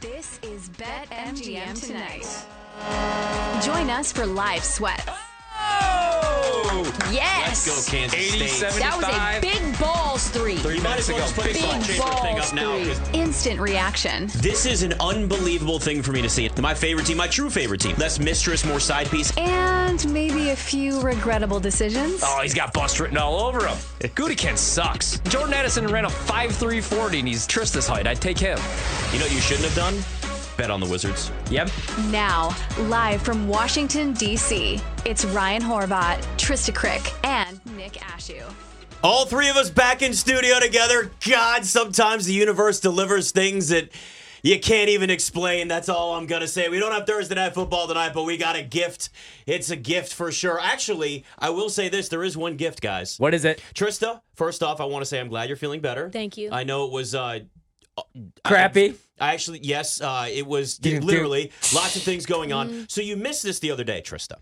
This is Bet MGM Tonight. Join us for live sweats. Oh! Yes! Let's go, Kansas State. 80-75. That was a big balls three. 3 minutes ago. Big balls three. Instant reaction. This is an unbelievable thing for me to see. My favorite team, my true favorite team. Less mistress, more side piece. And maybe a few regrettable decisions. Oh, he's got bust written all over him. Gutekunst sucks. Jordan Addison ran a 5.340, and he's Trista's height. I'd take him. You know what you shouldn't have done? Bet on the Wizards. Yep. Now, live from Washington, D.C., it's Ryan Horvath, Trista Crick, and Nick Ashew. All three of us back in studio together. God, sometimes the universe delivers things that you can't even explain. That's all I'm going to say. We don't have Thursday Night Football tonight, but we got a gift. It's a gift for sure. Actually, I will say this. There is one gift, guys. What is it? Trista, first off, I want to say I'm glad you're feeling better. Thank you. I know it was... crappy. It was literally lots of things going on. So you missed this the other day, Trista.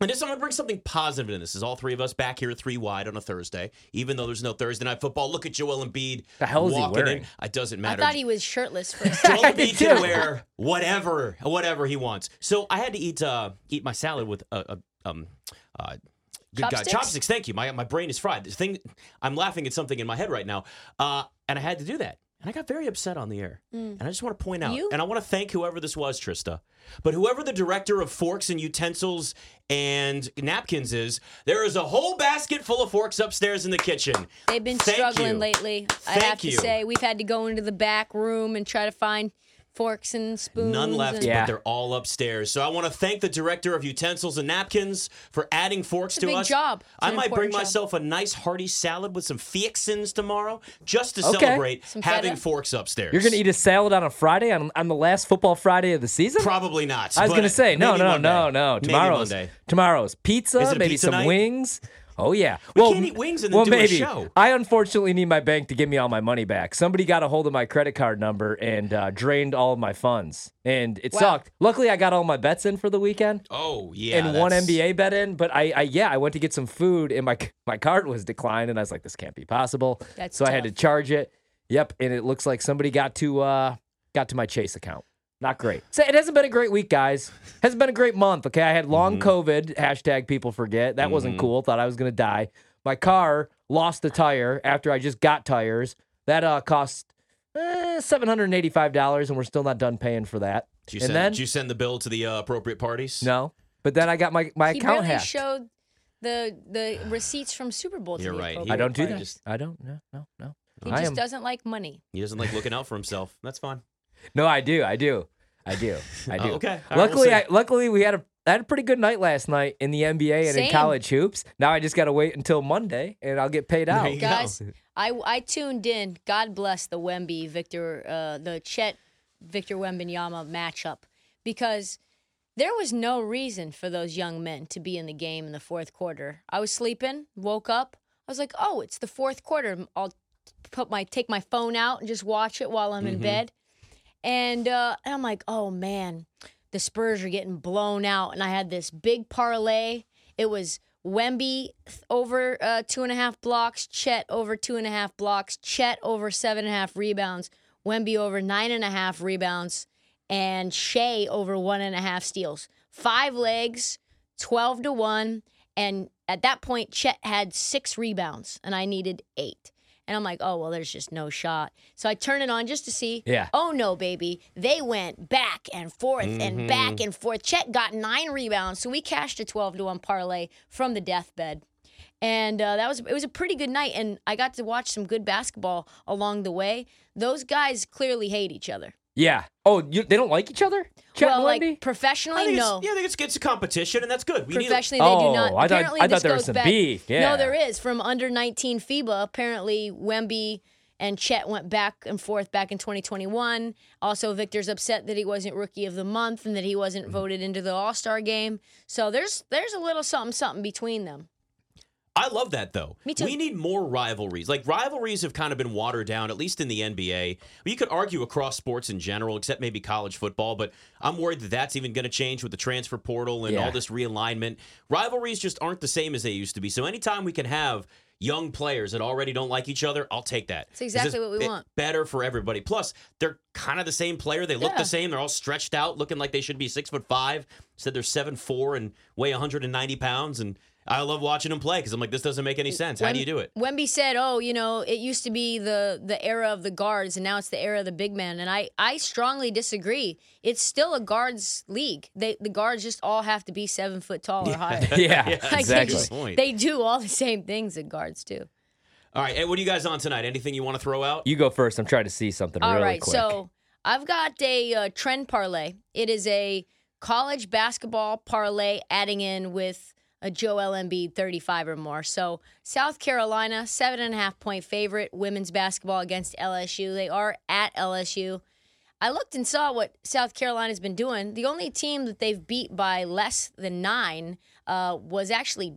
And I'm going to bring something positive in this. Is all three of us back here, 3 Wide on a Thursday, even though there's no Thursday Night Football. Look at Joel Embiid. The hell is he wearing? In. It doesn't matter. I thought he was shirtless for a second. Joel Embiid can wear whatever he wants. So I had to eat my salad with good chopsticks? Chopsticks. Thank you. My brain is fried. I'm laughing at something in my head right now, and I had to do that. And I got very upset on the air. And I just want to point out, and I want to thank whoever this was, Trista, but whoever the director of forks and utensils and napkins is, there is a whole basket full of forks upstairs in the kitchen. They've been struggling lately. I have to say, we've had to go into the back room and try to find forks and spoons. None left, but they're all upstairs. So I want to thank the director of utensils and napkins for adding forks to us. It's a big job. I might bring myself a nice hearty salad with some fixins tomorrow just to celebrate having forks upstairs. You're going to eat a salad on a Friday, on the last football Friday of the season? Probably not. I was going to say, no. Tomorrow's pizza, maybe some wings. Oh, yeah. We can't eat wings and then do a show. I unfortunately need my bank to give me all my money back. Somebody got a hold of my credit card number and drained all of my funds. And it sucked. Luckily, I got all my bets in for the weekend. Oh, yeah. And one NBA bet in. But I went to get some food and my card was declined. And I was like, this can't be possible. That's so tough. I had to charge it. Yep. And it looks like somebody got to my Chase account. Not great. So it hasn't been a great week, guys. Hasn't been a great month, okay? I had long COVID, #, people forget. That wasn't cool. Thought I was going to die. My car lost a tire after I just got tires. That cost $785, and we're still not done paying for that. Did you send the bill to the appropriate parties? No. But then I got my account really hacked. Showed the receipts from Super Bowl to me. You're right. I don't do that. No. He just doesn't like money. He doesn't like looking out for himself. That's fine. No, I do. Okay. Luckily, we had a pretty good night last night in the NBA and in college hoops. Now I just got to wait until Monday, and I'll get paid out. Guys, I tuned in. God bless the Chet Victor Wembanyama matchup, because there was no reason for those young men to be in the game in the fourth quarter. I was sleeping, woke up. I was like, oh, it's the fourth quarter. I'll take my phone out and just watch it while I'm in bed. And I'm like, oh, man, the Spurs are getting blown out. And I had this big parlay. It was Wemby over 2.5 blocks, Chet over 2.5 blocks, Chet over 7.5 rebounds, Wemby over 9.5 rebounds, and Shay over 1.5 steals. 5 legs, 12-1. And at that point, Chet had 6 rebounds, and I needed 8. And I'm like, oh, well, there's just no shot. So I turn it on just to see. Yeah. Oh, no, baby. They went back and forth and back and forth. Chet got 9 rebounds, so we cashed a 12-1 parlay from the deathbed. And it was a pretty good night, and I got to watch some good basketball along the way. Those guys clearly hate each other. Yeah. Oh, they don't like each other? Chet and Wemby? Like, professionally, no. Yeah, I think it's a competition, and that's good. Professionally, they do not. I thought there was some beef. Yeah. No, there is. From under 19 FIBA, apparently Wemby and Chet went back and forth back in 2021. Also, Victor's upset that he wasn't Rookie of the Month and that he wasn't voted into the All-Star game. So there's a little something between them. I love that, though. Me too. We need more rivalries. Like, rivalries have kind of been watered down, at least in the NBA. You could argue across sports in general, except maybe college football, but I'm worried that that's even going to change with the transfer portal and all this realignment. Rivalries just aren't the same as they used to be. So anytime we can have young players that already don't like each other, I'll take that. It's exactly what we want. Better for everybody. Plus, they're kind of the same player. They look the same. They're all stretched out, looking like they should be 6'5". Said they're 7'4" and weigh 190 pounds. And I love watching them play because I'm like, this doesn't make any sense. How do you do it? Wemby said, oh, you know, it used to be the era of the guards, and now it's the era of the big man. And I strongly disagree. It's still a guards league. The guards just all have to be 7 foot tall or higher. Exactly. They do all the same things that guards do. All right, hey, what are you guys on tonight? Anything you want to throw out? You go first. I'm trying to see something all really quick. All right, so I've got a trend parlay. It is a college basketball parlay adding in with a Joel Embiid 35 or more. So South Carolina, 7.5-point favorite, women's basketball against LSU. They are at LSU. I looked and saw what South Carolina's been doing. The only team that they've beat by less than 9 was actually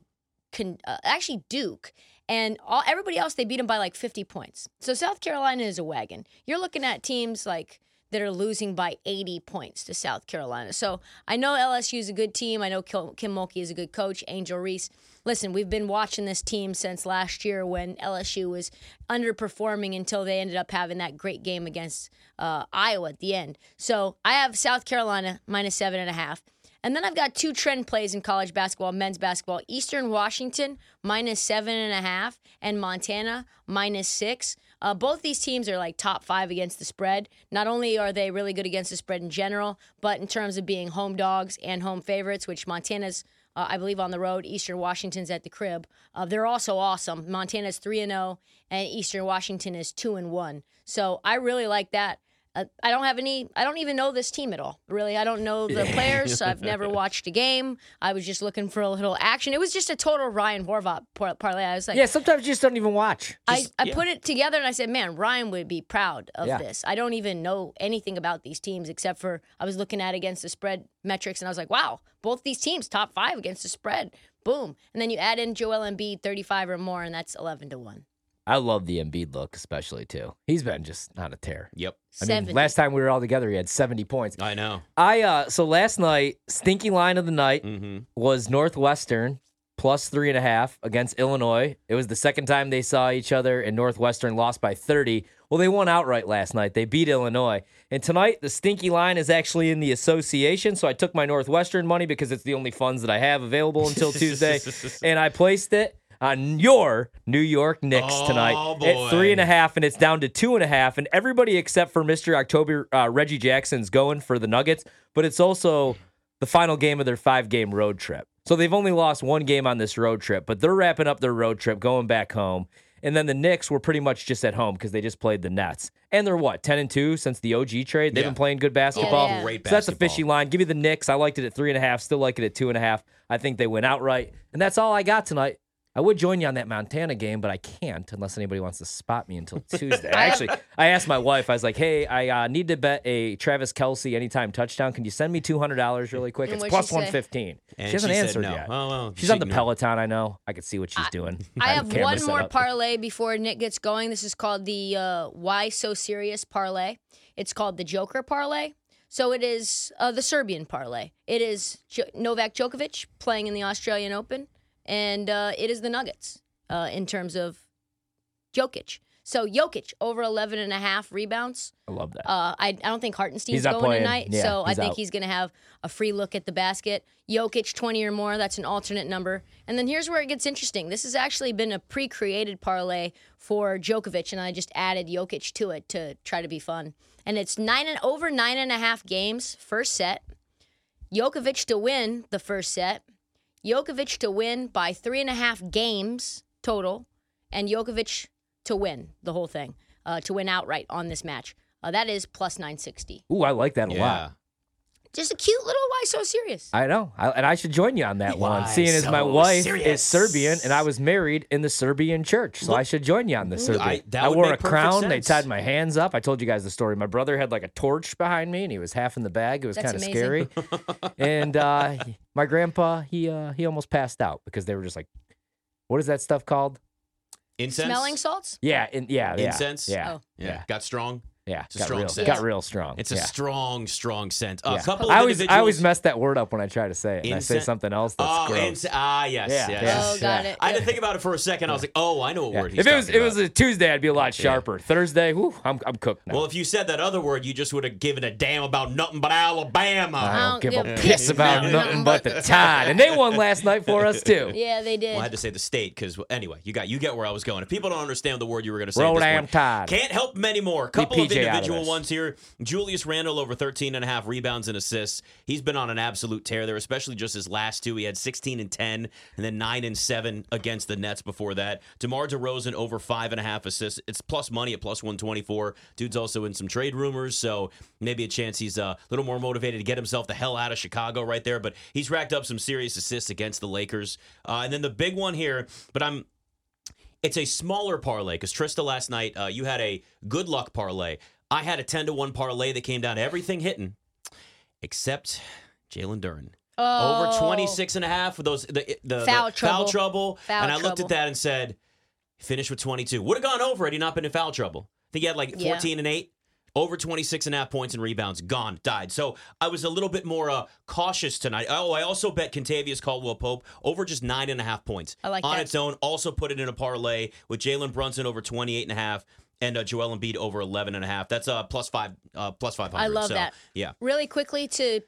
Duke. And everybody else, they beat them by like 50 points. So South Carolina is a wagon. You're looking at teams like that are losing by 80 points to South Carolina. So I know LSU is a good team. I know Kim Mulkey is a good coach, Angel Reese. Listen, we've been watching this team since last year when LSU was underperforming until they ended up having that great game against Iowa at the end. So I have South Carolina minus 7.5. And then I've got two trend plays in college basketball, men's basketball. Eastern Washington, minus 7.5, and Montana, minus 6. Both these teams are like top 5 against the spread. Not only are they really good against the spread in general, but in terms of being home dogs and home favorites, which Montana's, I believe, on the road. Eastern Washington's at the crib. They're also awesome. Montana's 3-0, and Eastern Washington is 2-1. So I really like that. I don't have any. I don't even know this team at all. Really, I don't know the players. I've never watched a game. I was just looking for a little action. It was just a total Ryan Horvath parlay. I was like, yeah. Sometimes you just don't even watch. I put it together and I said, man, Ryan would be proud of this. I don't even know anything about these teams except for I was looking at against the spread metrics and I was like, wow, both these teams top 5 against the spread. Boom. And then you add in Joel Embiid 35 or more, and that's 11-1. I love the Embiid look, especially, too. He's been just on a tear. Yep. I mean, last time we were all together, he had 70 points. I know. So last night, stinky line of the night was Northwestern plus 3.5 against Illinois. It was the second time they saw each other, and Northwestern lost by 30. Well, they won outright last night. They beat Illinois. And tonight, the stinky line is actually in the association, so I took my Northwestern money because it's the only funds that I have available until Tuesday, and I placed it on your New York Knicks tonight at 3.5, and it's down to 2.5, and everybody except for Mr. October, Reggie Jackson's going for the Nuggets, but it's also the final game of their 5-game road trip. So they've only lost one game on this road trip, but they're wrapping up their road trip, going back home, and then the Knicks were pretty much just at home because they just played the Nets. And they're, 10-2 since the OG trade? They've been playing good basketball. Yeah. Great basketball. So that's a fishy line. Give me the Knicks. I liked it at 3.5, still like it at 2.5. I think they went outright, and that's all I got tonight. I would join you on that Montana game, but I can't unless anybody wants to spot me until Tuesday. Actually, I asked my wife. I was like, hey, I need to bet a Travis Kelsey anytime touchdown. Can you send me $200 really quick? It's plus 115. She hasn't answered yet. Well, she's on the Peloton, I know. I can see what she's doing. I have one more parlay before Nick gets going. This is called the Why So Serious parlay. It's called the Joker parlay. So it is the Serbian parlay. It is Novak Djokovic playing in the Australian Open. And it is the Nuggets in terms of Jokic. So Jokic, over 11.5 rebounds. I love that. I don't think Hartenstein's going tonight, so I think he's going to have a free look at the basket. Jokic, 20 or more, that's an alternate number. And then here's where it gets interesting. This has actually been a pre-created parlay for Djokovic, and I just added Jokic to it to try to be fun. And it's over 9.5 games, first set. Jokic to win the first set. Jokic to win by 3.5 games total, and Jokic to win the whole thing, to win outright on this match. That is plus 960. Ooh, I like that a lot. Just a cute little Why So Serious. I know, and I should join you on that one, seeing as my wife is Serbian, and I was married in the Serbian church, so I should join you on the Serbian. I wore a crown, they tied my hands up. I told you guys the story. My brother had like a torch behind me, and he was half in the bag. It was kind of scary. And my grandpa, he almost passed out because they were just like, what is that stuff called? Incense? Smelling salts? Yeah. Incense? Yeah. Oh. Yeah. Got strong? Yeah, it's a strong real, sense. Got real strong. It's a strong, strong sense. A couple. I always mess that word up when I try to say it. And I say something else. That's gross. Yes. Oh, got it. I had to think about it for a second. I was like, I know what word. He's If it was a Tuesday, I'd be a lot sharper. Thursday, I'm cooked now. Well, if you said that other word, you just would have given a damn about nothing but Alabama. I don't give a piss about nothing but the Tide, and they won last night for us too. Yeah, they did. Well, I had to say the state because anyway, you get where I was going. If people don't understand the word you were going to say, Roland Tide. Can't help them anymore. Couple of individual ones here. Julius Randle over 13.5 rebounds and assists. He's been on an absolute tear there, especially just his last two. He had 16 and 10 and then 9 and 7 against the Nets before that. DeMar DeRozan over 5.5 assists. It's plus money at plus 124. Dude's also in some trade rumors, so maybe a chance he's a little more motivated to get himself the hell out of Chicago right there. But he's racked up some serious assists against the Lakers. And then the big one here, but it's a smaller parlay because Trista last night, you had a good luck parlay. I had a 10-1 parlay that came down to everything hitting except Jalen Duren. Oh. Over 26.5 with the foul trouble. I looked at that and said, finish with 22. Would have gone over had he not been in foul trouble. I think he had like 14 and 8. Over 26.5 points and rebounds, gone, died. So I was a little bit more cautious tonight. Oh, I also bet Kentavious Caldwell-Pope over just 9.5 points. I like that. On its own, also put it in a parlay with Jalen Brunson over 28.5 and Joel Embiid over 11.5. That's plus 500. I love that. Yeah. Really quickly to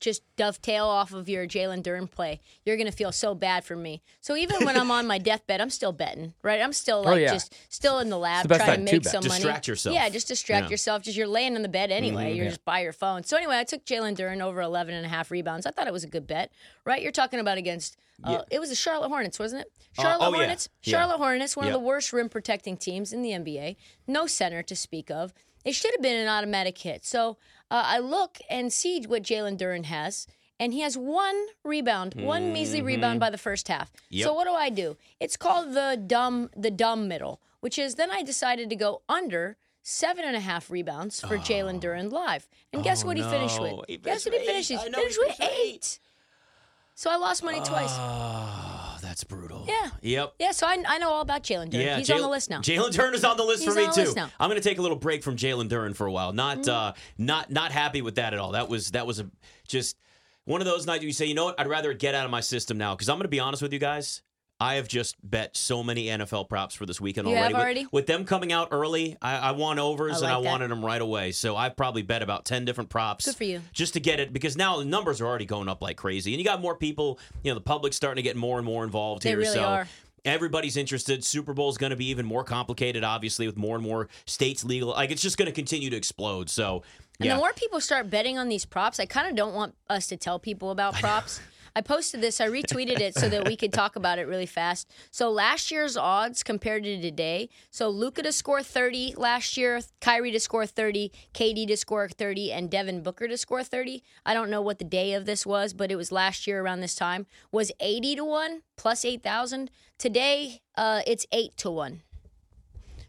just dovetail off of your Jalen Duren play, you're going to feel so bad for me. So even when I'm on my deathbed, I'm still betting, right? I'm still just still in the lab trying to make some money. Distract yourself. Yeah, just distract yourself. Just you're laying in the bed anyway. Mm-hmm, you're just by your phone. So anyway, I took Jalen Duren over 11.5 rebounds. I thought it was a good bet, right? You're talking about against... It was the Charlotte Hornets, wasn't it? Hornets. Yeah. Charlotte Hornets, one of the worst rim protecting teams in the NBA. No center to speak of. It should have been an automatic hit. So I look and see what Jalen Duren has, and he has one measly rebound by the first half. Yep. So what do? It's called the dumb middle, which is then I decided to go under 7.5 rebounds for Jalen Duren live. And guess what he finished with? Guess what he finished with? He finished with eight. So I lost money twice. Oh, that's brutal. Yeah. Yep. Yeah, so I know all about Jalen Duren. Yeah, he's on the list now. Jalen Duren is on the list for me, too. I'm going to take a little break from Jalen Duren for a while. Not happy with that at all. That was just one of those nights where you say, you know what, I'd rather get out of my system now. Because I'm going to be honest with you guys, I have just bet so many NFL props for this weekend already. With them coming out early, I want overs I wanted them right away. So I've probably bet about 10 different props. Good for you. Just to get it, because now the numbers are already going up like crazy. And you got more people, the public's starting to get more and more involved here. They really are. Everybody's interested. Super Bowl is going to be even more complicated, obviously, with more and more states legal. It's just going to continue to explode. So, And the more people start betting on these props, I kind of don't want us to tell people about props. I posted this. I retweeted it so that we could talk about it really fast. So last year's odds compared to today. So Luka to score 30 last year, Kyrie to score 30, KD to score 30, and Devin Booker to score 30. I don't know what the day of this was, but it was last year around this time. Was 80-1 plus 8,000. Today, it's 8-1.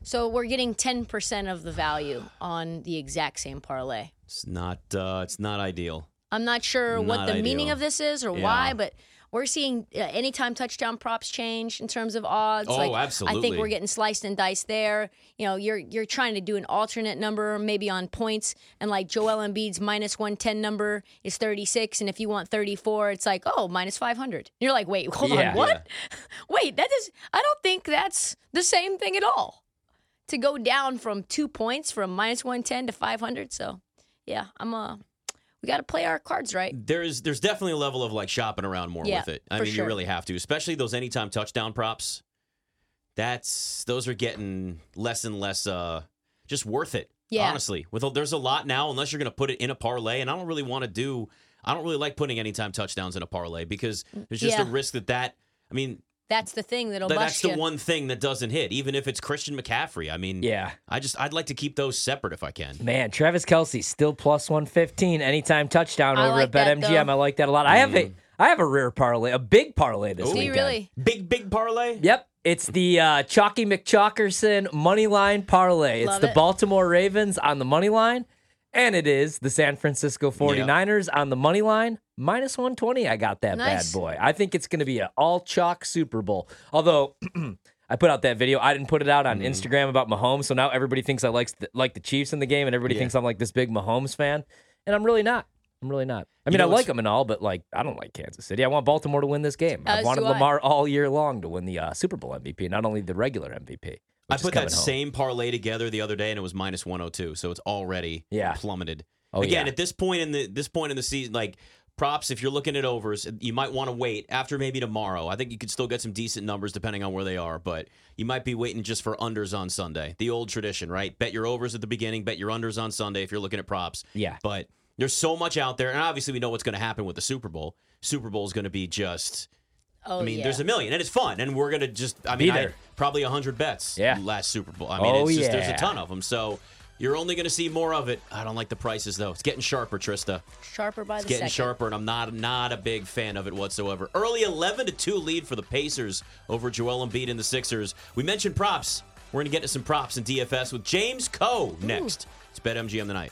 So we're getting 10% of the value on the exact same parlay. It's not ideal. I'm not sure what the meaning of this is or why, but we're seeing anytime touchdown props change in terms of odds. Oh, absolutely. I think we're getting sliced and diced there. You're trying to do an alternate number maybe on points, and like Joel Embiid's minus 110 number is 36, and if you want 34, it's like, minus 500. And you're like, wait, hold on, what? Wait, I don't think that's the same thing at all. To go down from 2 points from minus 110 to 500, so yeah, we got to play our cards right. There's definitely a level of shopping around more with it. You really have to, especially those anytime touchdown props. Those are getting less and less just worth it. Yeah. Honestly, there's a lot now unless you're going to put it in a parlay, and I don't really like putting anytime touchdowns in a parlay because there's just a risk that that's the thing that'll bust you. That's the one thing that doesn't hit, even if it's Christian McCaffrey. I'd like to keep those separate if I can. Man, Travis Kelsey still plus 115 anytime touchdown over at Bet MGM. I like that a lot. I have a rare parlay, a big parlay this weekend. Do you really? Big parlay? Yep. It's the Chalky McChalkerson moneyline parlay. It's the Baltimore Ravens on the money line. And it is the San Francisco 49ers on the money line, minus 120. I got that bad boy. I think it's going to be an all-chalk Super Bowl. Although I put out that video. I didn't put it out on Instagram about Mahomes, so now everybody thinks I like the Chiefs in the game, and everybody thinks I'm like this big Mahomes fan, and I'm really not. I'm really not. I mean, you know, I like them and all, but like, I don't like Kansas City. I want Baltimore to win this game. I've wanted Lamar all year long to win the Super Bowl MVP, not only the regular MVP. I put that same parlay together the other day, and it was minus 102, so it's already plummeted. Oh, again, at this point in the season, like props, if you're looking at overs, you might want to wait after maybe tomorrow. I think you could still get some decent numbers depending on where they are, but you might be waiting just for unders on Sunday. The old tradition, right? Bet your overs at the beginning, bet your unders on Sunday if you're looking at props. Yeah, but there's so much out there, and obviously we know what's going to happen with the Super Bowl. Super Bowl is going to be just, there's a million, and it's fun, and we're going to just, I had probably 100 bets last Super Bowl. I mean, it's just, there's a ton of them, so you're only going to see more of it. I don't like the prices, though. It's getting sharper, Trista. Sharper by the second. It's getting sharper, and I'm not a big fan of it whatsoever. Early 11-2 lead for the Pacers over Joel Embiid and the Sixers. We mentioned props. We're going to get to some props in DFS with James Coe next. It's Bet MGM Tonight.